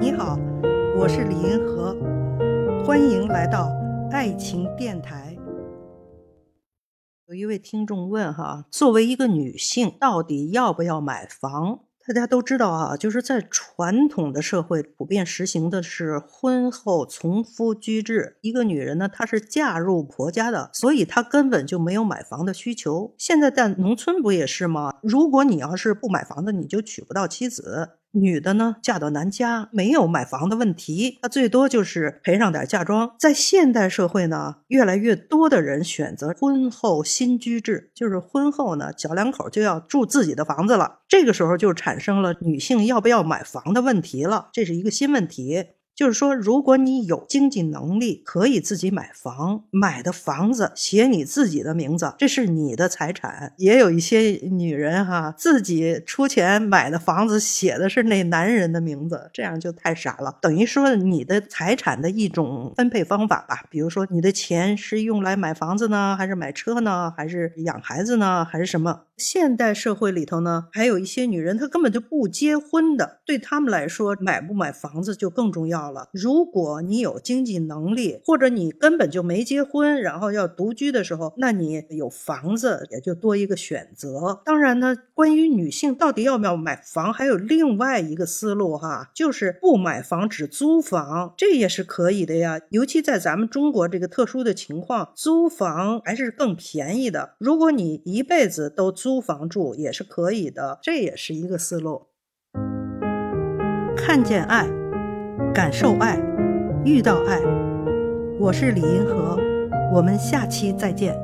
你好，我是李银河，欢迎来到爱情电台。有一位听众问哈，作为一个女性，到底要不要买房？大家都知道啊，就是在传统的社会普遍实行的是婚后从夫居制，一个女人呢，她是嫁入婆家的，所以她根本就没有买房的需求。现在在农村不也是吗？如果你要是不买房子，你就娶不到妻子。女的呢，嫁到男家没有买房的问题，她最多就是赔上点嫁妆。在现代社会呢，越来越多的人选择婚后新居制，就是婚后呢，小两口就要住自己的房子了。这个时候就产生了女性要不要买房的问题了，这是一个新问题。就是说，如果你有经济能力，可以自己买房，买的房子写你自己的名字，这是你的财产。也有一些女人哈，自己出钱买的房子写的是那男人的名字，这样就太傻了。等于说你的财产的一种分配方法吧，比如说你的钱是用来买房子呢，还是买车呢，还是养孩子呢，还是什么？现代社会里头呢，还有一些女人她根本就不结婚的，对她们来说，买不买房子就更重要。如果你有经济能力，或者你根本就没结婚，然后要独居的时候，那你有房子也就多一个选择。当然呢，关于女性到底要不要买房，还有另外一个思路哈，就是不买房只租房，这也是可以的呀。尤其在咱们中国这个特殊的情况，租房还是更便宜的。如果你一辈子都租房住也是可以的，这也是一个思路。看见爱，感受爱，遇到爱。我是李银河，我们下期再见。